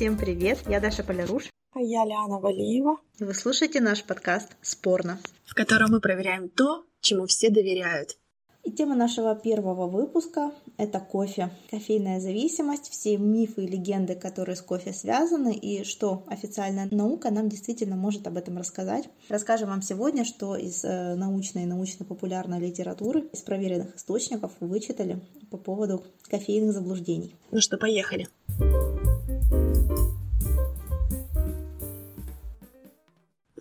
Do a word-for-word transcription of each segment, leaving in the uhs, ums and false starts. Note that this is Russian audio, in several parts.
Всем привет, я Даша Поляруш. А я Ляна Валиева. И вы слушаете наш подкаст «Спорно», в котором мы проверяем то, чему все доверяют. И тема нашего первого выпуска — это кофе. Кофейная зависимость, все мифы и легенды, которые с кофе связаны, и что официальная наука нам действительно может об этом рассказать. Расскажем вам сегодня, что из научной и научно-популярной литературы, из проверенных источников вычитали по поводу кофейных заблуждений. Ну что, поехали!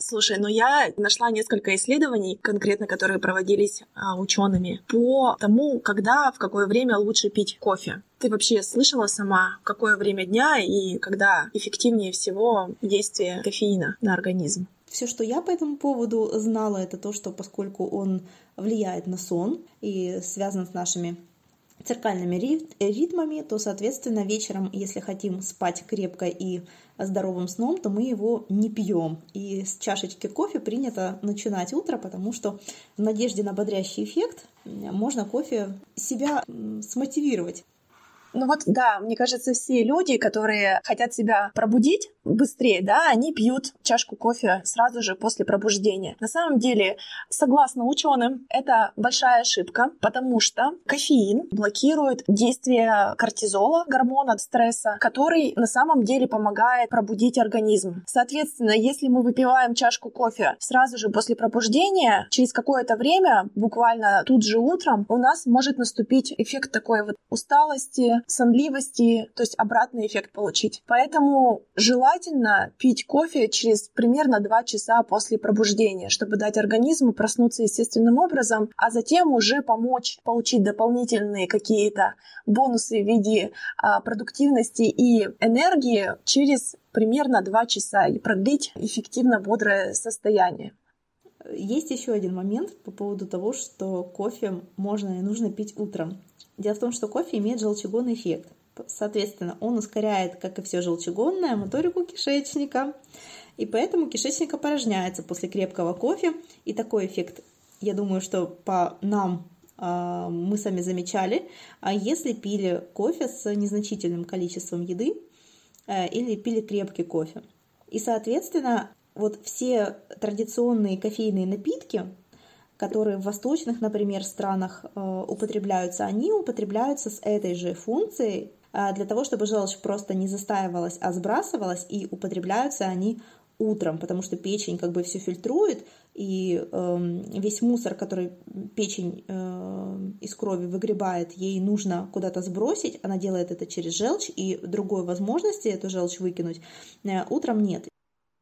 Слушай, но я нашла несколько исследований, конкретно которые проводились учеными, по тому, когда, в какое время лучше пить кофе. Ты вообще слышала сама, в какое время дня и когда эффективнее всего действие кофеина на организм? Все, что я по этому поводу знала, это то, что поскольку он влияет на сон и связан с нашими циркадными ритмами, то, соответственно, вечером, если хотим спать крепко и здоровым сном, то мы его не пьем. И с чашечки кофе принято начинать утро, потому что в надежде на бодрящий эффект можно кофе себя смотивировать. Ну вот, да, мне кажется, все люди, которые хотят себя пробудить быстрее, да, они пьют чашку кофе сразу же после пробуждения. На самом деле, согласно ученым, это большая ошибка, потому что кофеин блокирует действие кортизола, гормона стресса, который на самом деле помогает пробудить организм. Соответственно, если мы выпиваем чашку кофе сразу же после пробуждения, через какое-то время, буквально тут же утром, у нас может наступить эффект такой вот усталости, сонливости, то есть обратный эффект получить. Поэтому желательно пить кофе через примерно два часа после пробуждения, чтобы дать организму проснуться естественным образом, а затем уже помочь получить дополнительные какие-то бонусы в виде а, продуктивности и энергии через примерно два часа и продлить эффективно бодрое состояние. Есть еще один момент по поводу того, что кофе можно и нужно пить утром. Дело в том, что кофе имеет желчегонный эффект. Соответственно, он ускоряет, как и все желчегонное, моторику кишечника. И поэтому кишечник опорожняется после крепкого кофе. И такой эффект, я думаю, что по нам э, мы сами замечали, если пили кофе с незначительным количеством еды э, или пили крепкий кофе. И, соответственно, вот все традиционные кофейные напитки, которые в восточных, например, странах употребляются, они употребляются с этой же функцией для того, чтобы желчь просто не застаивалась, а сбрасывалась, и употребляются они утром, потому что печень как бы все фильтрует, и э, весь мусор, который печень э, из крови выгребает, ей нужно куда-то сбросить, она делает это через желчь, и другой возможности эту желчь выкинуть э, утром нет.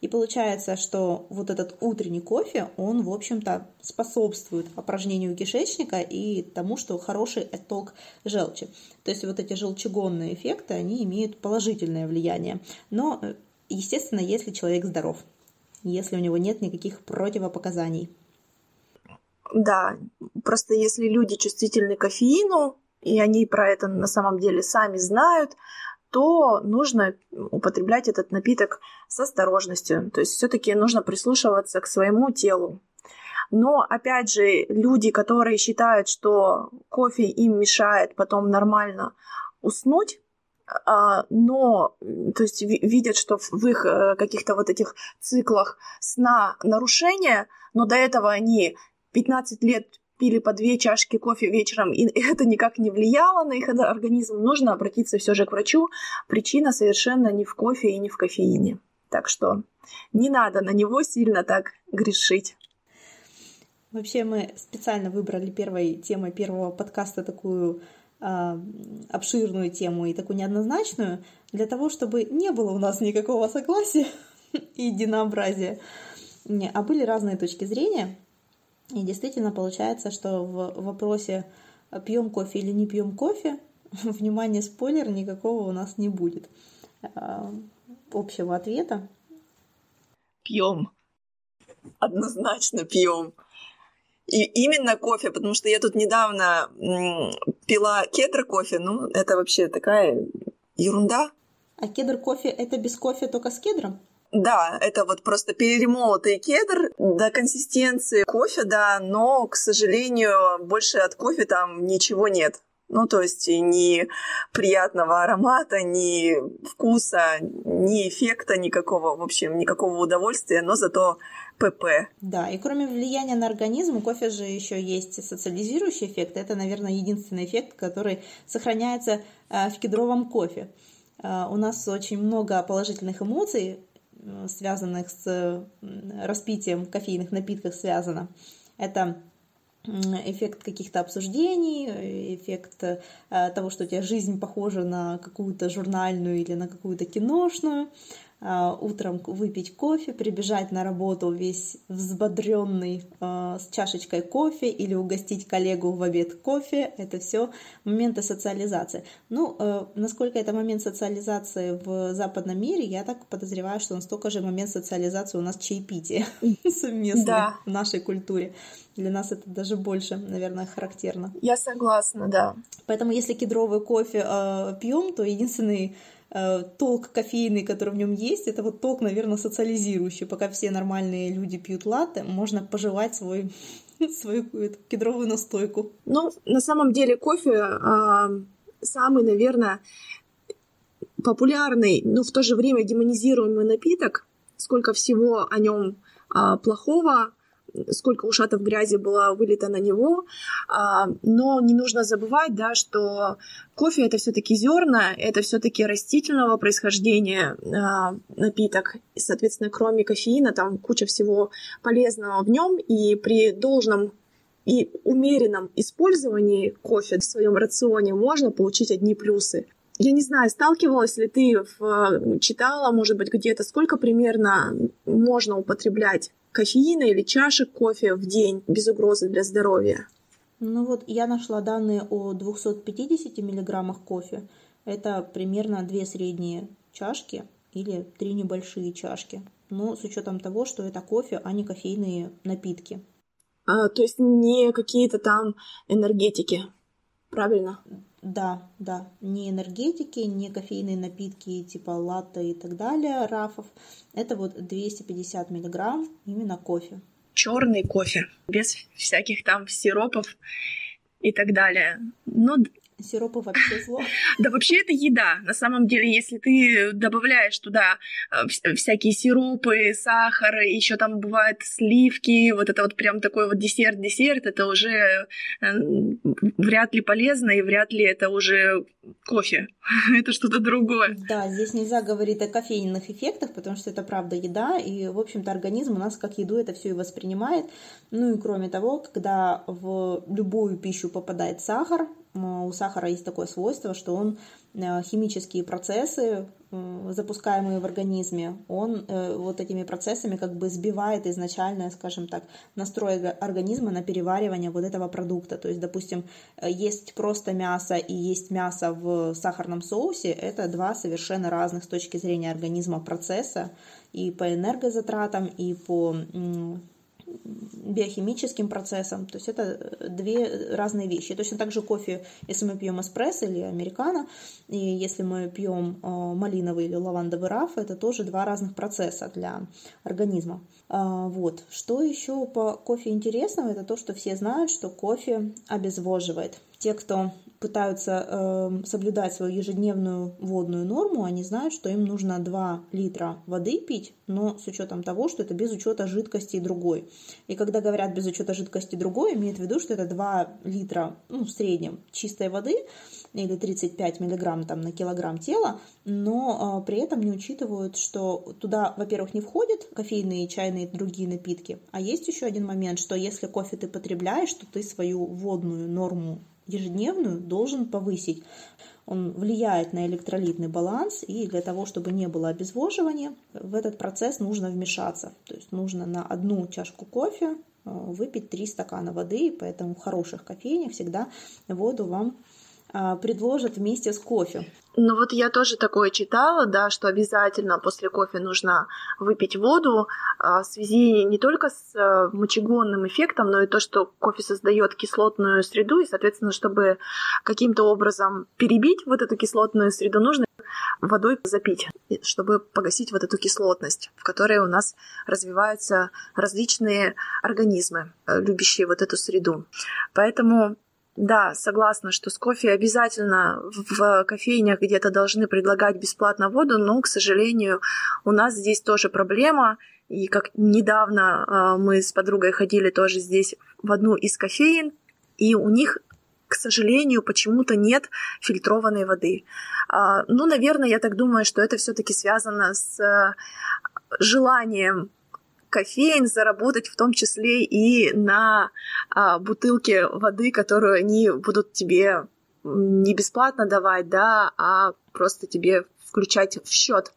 И получается, что вот этот утренний кофе, он, в общем-то, способствует опорожнению кишечника и тому, что хороший отток желчи. То есть вот эти желчегонные эффекты, они имеют положительное влияние. Но, естественно, если человек здоров, если у него нет никаких противопоказаний. Да, просто если люди чувствительны к кофеину, и они про это на самом деле сами знают, то нужно употреблять этот напиток с осторожностью. То есть все-таки нужно прислушиваться к своему телу. Но, опять же, люди, которые считают, что кофе им мешает потом нормально уснуть, но то есть видят, что в их каких-то вот этих циклах сна нарушения, но до этого они пятнадцать лет пили по две чашки кофе вечером, и это никак не влияло на их организм, нужно обратиться все же к врачу. Причина совершенно не в кофе и не в кофеине. Так что не надо на него сильно так грешить. Вообще мы специально выбрали первой темой первого подкаста такую э, обширную тему и такую неоднозначную, для того, чтобы не было у нас никакого согласия и единообразия, а были разные точки зрения. И действительно получается, что в вопросе «пьем кофе или не пьем кофе», внимание, спойлер, никакого у нас не будет общего ответа. Пьем. Однозначно пьем. И именно кофе, потому что я тут недавно пила кедр кофе, ну это вообще такая ерунда. А кедр кофе — это без кофе, только с кедром? Да, это вот просто перемолотый кедр до консистенции кофе, да, но, к сожалению, больше от кофе там ничего нет. Ну, то есть ни приятного аромата, ни вкуса, ни эффекта никакого, в общем, никакого удовольствия, но зато ПП. Да, и кроме влияния на организм, у кофе же еще есть социализирующий эффект. Это, наверное, единственный эффект, который сохраняется в кедровом кофе. У нас очень много положительных эмоций, связанных с распитием кофейных напитков, связано. Это эффект каких-то обсуждений, эффект того, что у тебя жизнь похожа на какую-то журнальную или на какую-то киношную. Утром выпить кофе, прибежать на работу весь взбодренный с чашечкой кофе или угостить коллегу в обед кофе. Это все моменты социализации. Ну, насколько это момент социализации в западном мире, я так подозреваю, что он столько же момент социализации у нас чаепития совместно в нашей культуре. Для нас это даже больше, наверное, характерно. Я согласна, да. Поэтому если кедровый кофе пьем, то единственный толк кофейный, который в нем есть, это вот толк, наверное, социализирующий. Пока все нормальные люди пьют латте, можно пожевать свой, свою эту кедровую настойку. Ну, на самом деле кофе э, самый, наверное, популярный, но в то же время демонизируемый напиток. Сколько всего о нем э, плохого, сколько ушатов грязи было вылито на него. Но не нужно забывать, да, что кофе — это все-таки зерна, это все-таки растительного происхождения напиток. И, соответственно, кроме кофеина, там куча всего полезного в нем, и при должном и умеренном использовании кофе в своем рационе можно получить одни плюсы. Я не знаю, сталкивалась ли ты, читала, может быть, где-то, сколько примерно можно употреблять кофеина или чашек кофе в день без угрозы для здоровья? Ну вот я нашла данные о двухстах пятидесяти миллиграммах кофе. Это примерно две средние чашки или три небольшие чашки. Но с учетом того, что это кофе, а не кофейные напитки. А, то есть не какие-то там энергетики, правильно? Да, да. Не энергетики, не кофейные напитки типа латте и так далее, рафов. Это вот двести пятьдесят миллиграмм именно кофе. Черный кофе, без всяких там сиропов и так далее. Но... Сиропы вообще зло. Да вообще это еда. На самом деле, если ты добавляешь туда всякие сиропы, сахар, еще там бывают сливки, вот это вот прям такой вот десерт-десерт, это уже вряд ли полезно и вряд ли это уже кофе. Это что-то другое. Да, здесь нельзя говорить о кофейных эффектах, потому что это правда еда, и, в общем-то, организм у нас как еду это все и воспринимает. Ну и кроме того, когда в любую пищу попадает сахар, у сахара есть такое свойство, что он химические процессы, запускаемые в организме, он вот этими процессами как бы сбивает изначально, скажем так, настрой организма на переваривание вот этого продукта. То есть, допустим, есть просто мясо и есть мясо в сахарном соусе, это два совершенно разных с точки зрения организма процесса и по энергозатратам, и по... биохимическим процессом. То есть это две разные вещи. Точно так же кофе, если мы пьем эспрессо или американо, и если мы пьем малиновый или лавандовый раф, это тоже два разных процесса для организма. Вот. Что еще по кофе интересного, это то, что все знают, что кофе обезвоживает. Те, кто пытаются соблюдать свою ежедневную водную норму, они знают, что им нужно два литра воды пить, но с учетом того, что это без учета жидкости другой. И когда говорят без учета жидкости другой, имеют в виду, что это два литра, ну, в среднем чистой воды или тридцать пять миллиграмм там, на килограмм тела, но при этом не учитывают, что туда, во-первых, не входят кофейные, чайные и другие напитки. А есть еще один момент, что если кофе ты потребляешь, то ты свою водную норму ежедневную должен повысить. Он влияет на электролитный баланс, и для того, чтобы не было обезвоживания, в этот процесс нужно вмешаться. То есть нужно на одну чашку кофе выпить три стакана воды, и поэтому в хороших кофейнях всегда воду вам предложат вместе с кофе. Ну вот я тоже такое читала, да, что обязательно после кофе нужно выпить воду в связи не только с мочегонным эффектом, но и то, что кофе создает кислотную среду, и, соответственно, чтобы каким-то образом перебить вот эту кислотную среду, нужно водой запить, чтобы погасить вот эту кислотность, в которой у нас развиваются различные организмы, любящие вот эту среду. Поэтому Да, согласна, что с кофе обязательно в кофейнях где-то должны предлагать бесплатно воду, но, к сожалению, у нас здесь тоже проблема. И как недавно мы с подругой ходили тоже здесь в одну из кофеен, и у них, к сожалению, почему-то нет фильтрованной воды. Ну, наверное, я так думаю, что это все-таки связано с желанием кофеин заработать в том числе и на а, бутылке воды, которую они будут тебе не бесплатно давать, да, а просто тебе включать в счет.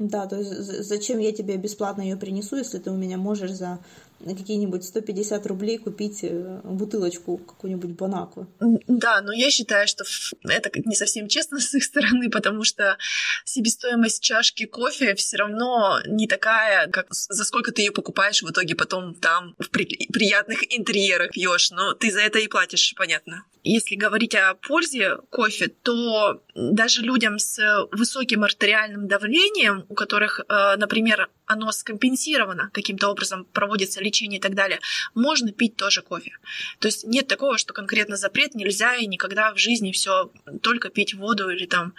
Да, то есть зачем я тебе бесплатно ее принесу, если ты у меня можешь за какие-нибудь сто пятьдесят рублей купить бутылочку какую-нибудь Бонаквы? Да, но я считаю, что это не совсем честно с их стороны, потому что себестоимость чашки кофе все равно не такая, как за сколько ты ее покупаешь в итоге потом там в приятных интерьерах пьешь, но ты за это и платишь, понятно. Если говорить о пользе кофе, то даже людям с высоким артериальным давлением, у которых, например, оно скомпенсировано каким-то образом, проводится лечение и так далее, можно пить тоже кофе. То есть нет такого, что конкретно запрет нельзя и никогда в жизни все только пить воду или там,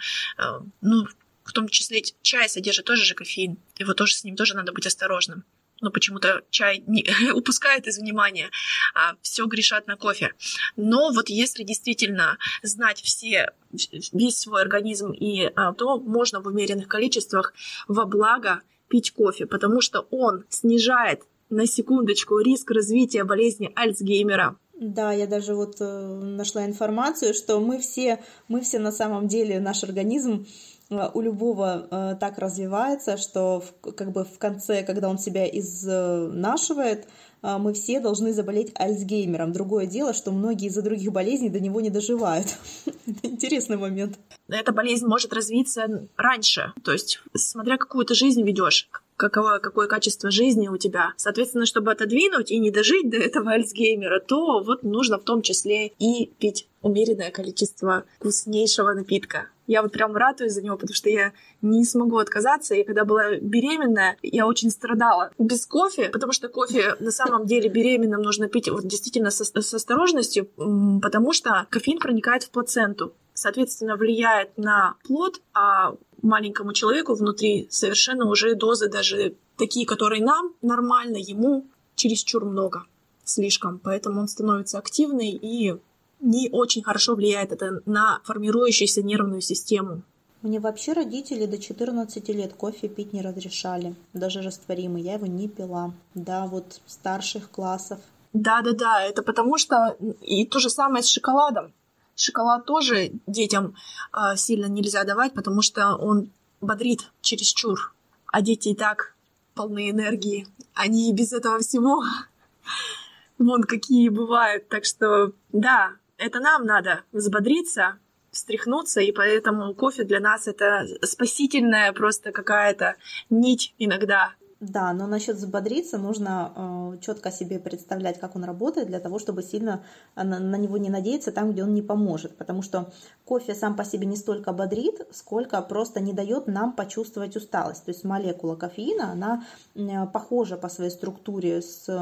ну, в том числе чай содержит тоже же кофеин, его тоже с ним тоже надо быть осторожным. Но почему-то чай не, упускает из внимания, а все грешат на кофе. Но вот если действительно знать все, весь свой организм, и, а, то можно в умеренных количествах во благо пить кофе, потому что он снижает на секундочку риск развития болезни Альцгеймера. Да, я даже вот нашла информацию, что мы все, мы все на самом деле, наш организм у любого так развивается, что в, как бы в конце, когда он себя изнашивает, мы все должны заболеть Альцгеймером. Другое дело, что многие из-за других болезней до него не доживают. Это интересный момент. Эта болезнь может развиться раньше, то есть смотря какую ты жизнь ведешь, каково, какое качество жизни у тебя. Соответственно, чтобы отодвинуть и не дожить до этого Альцгеймера, то вот нужно в том числе и пить умеренное количество вкуснейшего напитка. Я вот прям радуюсь за него, потому что я не смогу отказаться. И когда была беременная, я очень страдала без кофе, потому что кофе на самом деле беременным нужно пить вот действительно с, с осторожностью, потому что кофеин проникает в плаценту, соответственно, влияет на плод, а маленькому человеку внутри совершенно уже дозы даже такие, которые нам нормально, ему чересчур много, слишком. Поэтому он становится активный и не очень хорошо влияет это на формирующуюся нервную систему. Мне вообще родители до четырнадцати лет кофе пить не разрешали, даже растворимый, я его не пила. Да, вот старших классов. Да-да-да, это потому что и то же самое с шоколадом. Шоколад тоже детям э, сильно нельзя давать, потому что он бодрит чересчур. А дети и так полны энергии. Они и без этого всего вон какие бывают. Так что да, это нам надо взбодриться, встряхнуться, и поэтому кофе для нас это спасительная просто какая-то нить иногда. Да, но насчет взбодриться нужно э, четко себе представлять, как он работает, для того, чтобы сильно на, на него не надеяться там, где он не поможет. Потому что кофе сам по себе не столько бодрит, сколько просто не дает нам почувствовать усталость. То есть молекула кофеина, она э, похожа по своей структуре с э,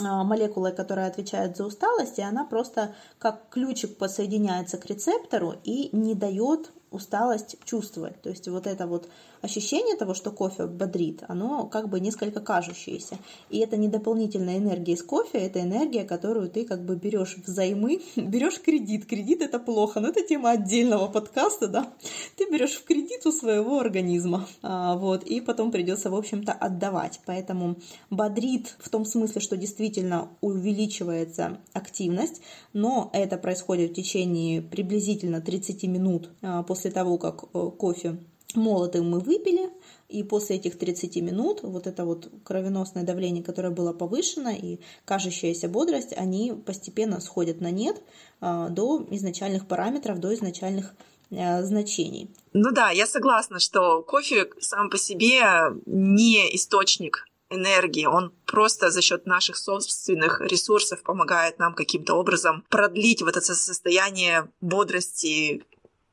молекулой, которая отвечает за усталость, и она просто как ключик подсоединяется к рецептору и не дает усталость чувствовать. То есть вот это вот ощущение того, что кофе бодрит, оно как бы несколько кажущееся. И это не дополнительная энергия из кофе, это энергия, которую ты как бы берешь взаймы, берешь кредит. Кредит — это плохо, но это тема отдельного подкаста, да. Ты берешь в кредит у своего организма, вот, и потом придется, в общем-то, отдавать. Поэтому бодрит в том смысле, что действительно увеличивается активность, но это происходит в течение приблизительно тридцати минут после после того, как кофе молотым мы выпили, и после этих тридцати минут вот это вот кровеносное давление, которое было повышено, и кажущаяся бодрость, они постепенно сходят на нет до изначальных параметров, до изначальных значений. Ну да, я согласна, что кофе сам по себе не источник энергии, он просто за счет наших собственных ресурсов помогает нам каким-то образом продлить вот это состояние бодрости,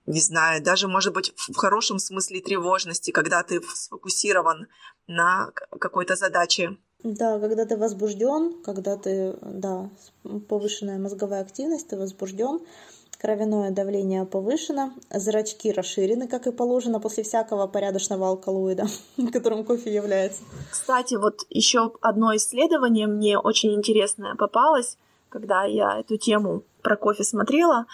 не знаю, даже, может быть, в хорошем смысле тревожности, когда ты сфокусирован на какой-то задаче. Да, когда ты возбужден, когда ты, да, повышенная мозговая активность, ты возбужден, кровяное давление повышено, зрачки расширены, как и положено, после всякого порядочного алкалоида, которым кофе является. Кстати, вот еще одно исследование мне очень интересное попалось, когда я эту тему про кофе смотрела.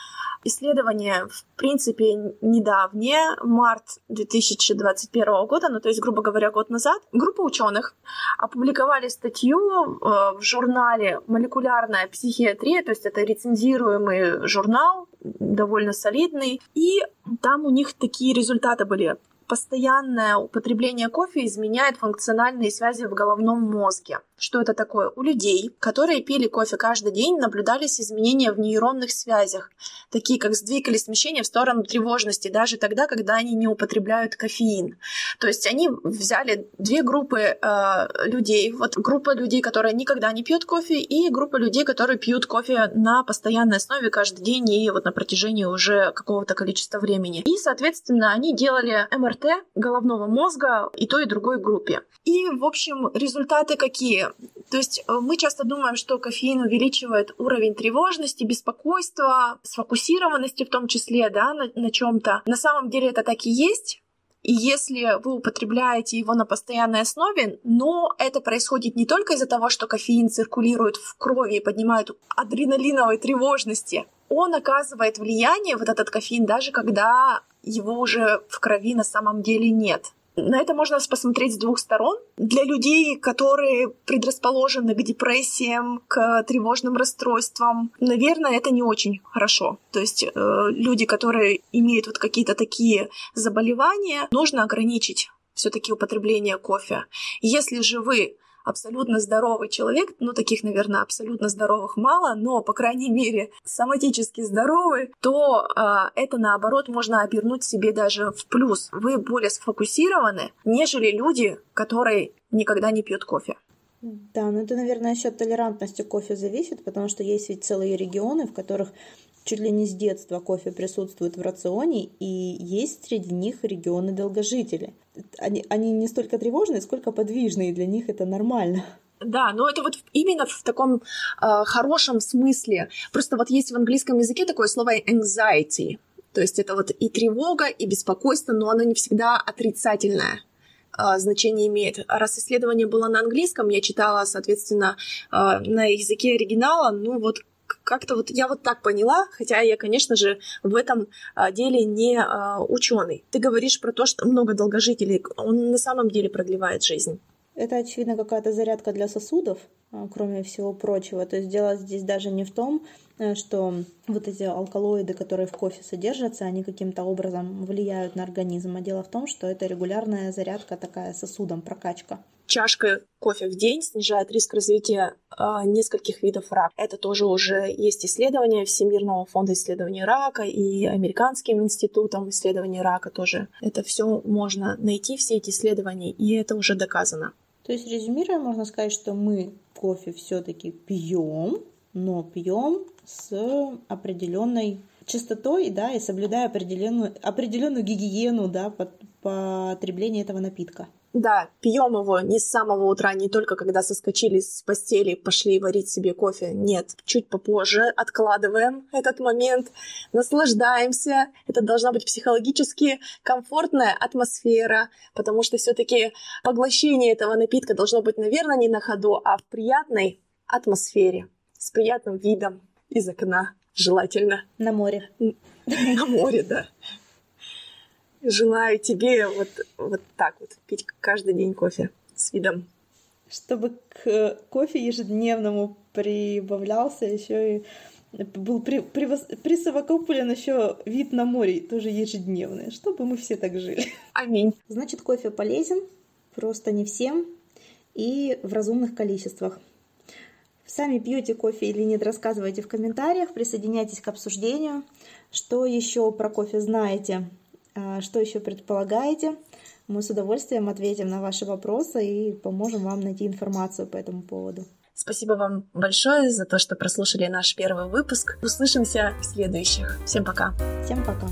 Исследование, в принципе, недавнее, март две тысячи двадцать первого года, ну то есть, грубо говоря, год назад, группа ученых опубликовали статью в журнале «Молекулярная психиатрия», то есть это рецензируемый журнал, довольно солидный, и там у них такие результаты были. Постоянное употребление кофе изменяет функциональные связи в головном мозге. Что это такое? У людей, которые пили кофе каждый день, наблюдались изменения в нейронных связях, такие как сдвиг или смещение в сторону тревожности, даже тогда, когда они не употребляют кофеин. То есть они взяли две группы э, людей. Вот группа людей, которые никогда не пьют кофе, и группа людей, которые пьют кофе на постоянной основе каждый день и вот на протяжении уже какого-то количества времени. И, соответственно, они делали эм эр тэ головного мозга и той, и другой группе. И, в общем, результаты какие? То есть мы часто думаем, что кофеин увеличивает уровень тревожности, беспокойства, сфокусированности в том числе, да, на, на чем-то. На самом деле это так и есть. И если вы употребляете его на постоянной основе, но это происходит не только из-за того, что кофеин циркулирует в крови и поднимает адреналиновой тревожности, он оказывает влияние, вот этот кофеин, даже когда его уже в крови на самом деле нет. На это можно посмотреть с двух сторон. Для людей, которые предрасположены к депрессиям, к тревожным расстройствам, наверное, это не очень хорошо. То есть э, люди, которые имеют вот какие-то такие заболевания, нужно ограничить все-таки употребление кофе. Если же вы абсолютно здоровый человек, ну таких, наверное, абсолютно здоровых мало, но, по крайней мере, соматически здоровый, то э, это, наоборот, можно обернуть себе даже в плюс. Вы более сфокусированы, нежели люди, которые никогда не пьют кофе. Да, ну это, наверное, еще от толерантности кофе зависит, потому что есть ведь целые регионы, в которых чуть ли не с детства кофе присутствует в рационе, и есть среди них регионы-долгожители. Они, они не столько тревожные, сколько подвижные, для них это нормально. Да, но это вот именно в таком э, хорошем смысле. Просто вот есть в английском языке такое слово anxiety, то есть это вот и тревога, и беспокойство, но оно не всегда отрицательное значение имеет. Раз исследование было на английском, я читала, соответственно, на языке оригинала, ну вот как-то вот я вот так поняла, хотя я, конечно же, в этом деле не ученый. Ты говоришь про то, что много долгожителей, он на самом деле продлевает жизнь. Это, очевидно, какая-то зарядка для сосудов, кроме всего прочего. То есть дело здесь даже не в том, что вот эти алкалоиды, которые в кофе содержатся, они каким-то образом влияют на организм. А дело в том, что это регулярная зарядка такая сосудом, прокачка. Чашка кофе в день снижает риск развития э, нескольких видов рака. Это тоже уже есть исследования Всемирного фонда исследований рака и Американским институтом исследований рака тоже. Это все можно найти, все эти исследования, и это уже доказано. То есть, резюмируя, можно сказать, что мы кофе все-таки пьем, но пьем с определенной частотой, да, и соблюдая определенную, определенную гигиену, да, потребления этого напитка. Да, пьем его не с самого утра, не только когда соскочили с постели, пошли варить себе кофе. Нет, чуть попозже откладываем этот момент, наслаждаемся. Это должна быть психологически комфортная атмосфера, потому что все-таки поглощение этого напитка должно быть, наверное, не на ходу, а в приятной атмосфере, с приятным видом из окна, желательно. На море. На море, да. Желаю тебе вот, вот так вот пить каждый день кофе с видом. Чтобы к кофе ежедневному прибавлялся еще и был при, при, присовокуплен еще вид на море, тоже ежедневный, чтобы мы все так жили. Аминь. Значит, кофе полезен, просто не всем и в разумных количествах. Сами пьете кофе или нет, рассказывайте в комментариях, присоединяйтесь к обсуждению. Что еще про кофе знаете? Что еще предполагаете? Мы с удовольствием ответим на ваши вопросы и поможем вам найти информацию по этому поводу. Спасибо вам большое за то, что прослушали наш первый выпуск. Услышимся в следующих. Всем пока! Всем пока!